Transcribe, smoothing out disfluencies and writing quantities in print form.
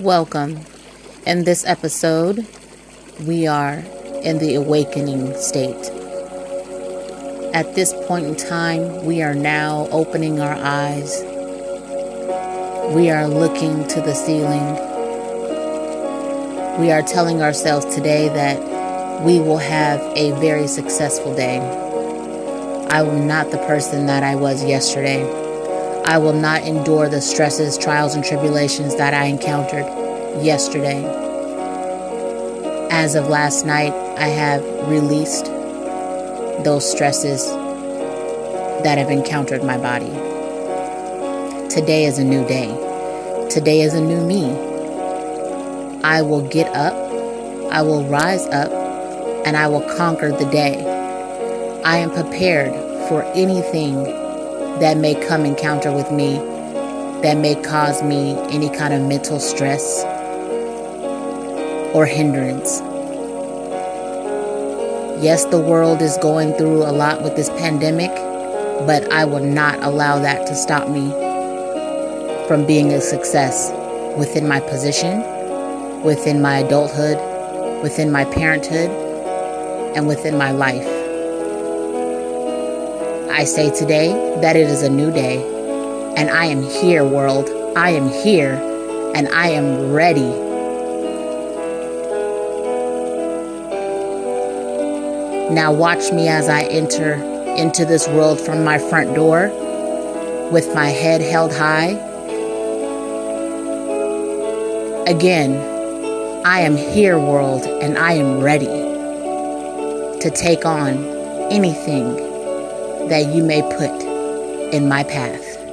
Welcome. In this episode, we are in the awakening state. At this point in time, we are now opening our eyes. We are looking to the ceiling. We are telling ourselves today that we will have a very successful day. I am not the person that I was yesterday. I will not endure the stresses, trials, and tribulations that I encountered yesterday. As of last night, I have released those stresses that have encountered my body. Today is a new day. Today is a new me. I will get up, I will rise up, and I will conquer the day. I am prepared for anything that may come encounter with me, that may cause me any kind of mental stress or hindrance. Yes, the world is going through a lot with this pandemic, but I will not allow that to stop me from being a success within my position, within my adulthood, within my parenthood, and within my life. I say today that it is a new day, and I am here, world. I am here, and I am ready. Now watch me as I enter into this world from my front door with my head held high. Again, I am here, world, and I am ready to take on anything that you may put in my path.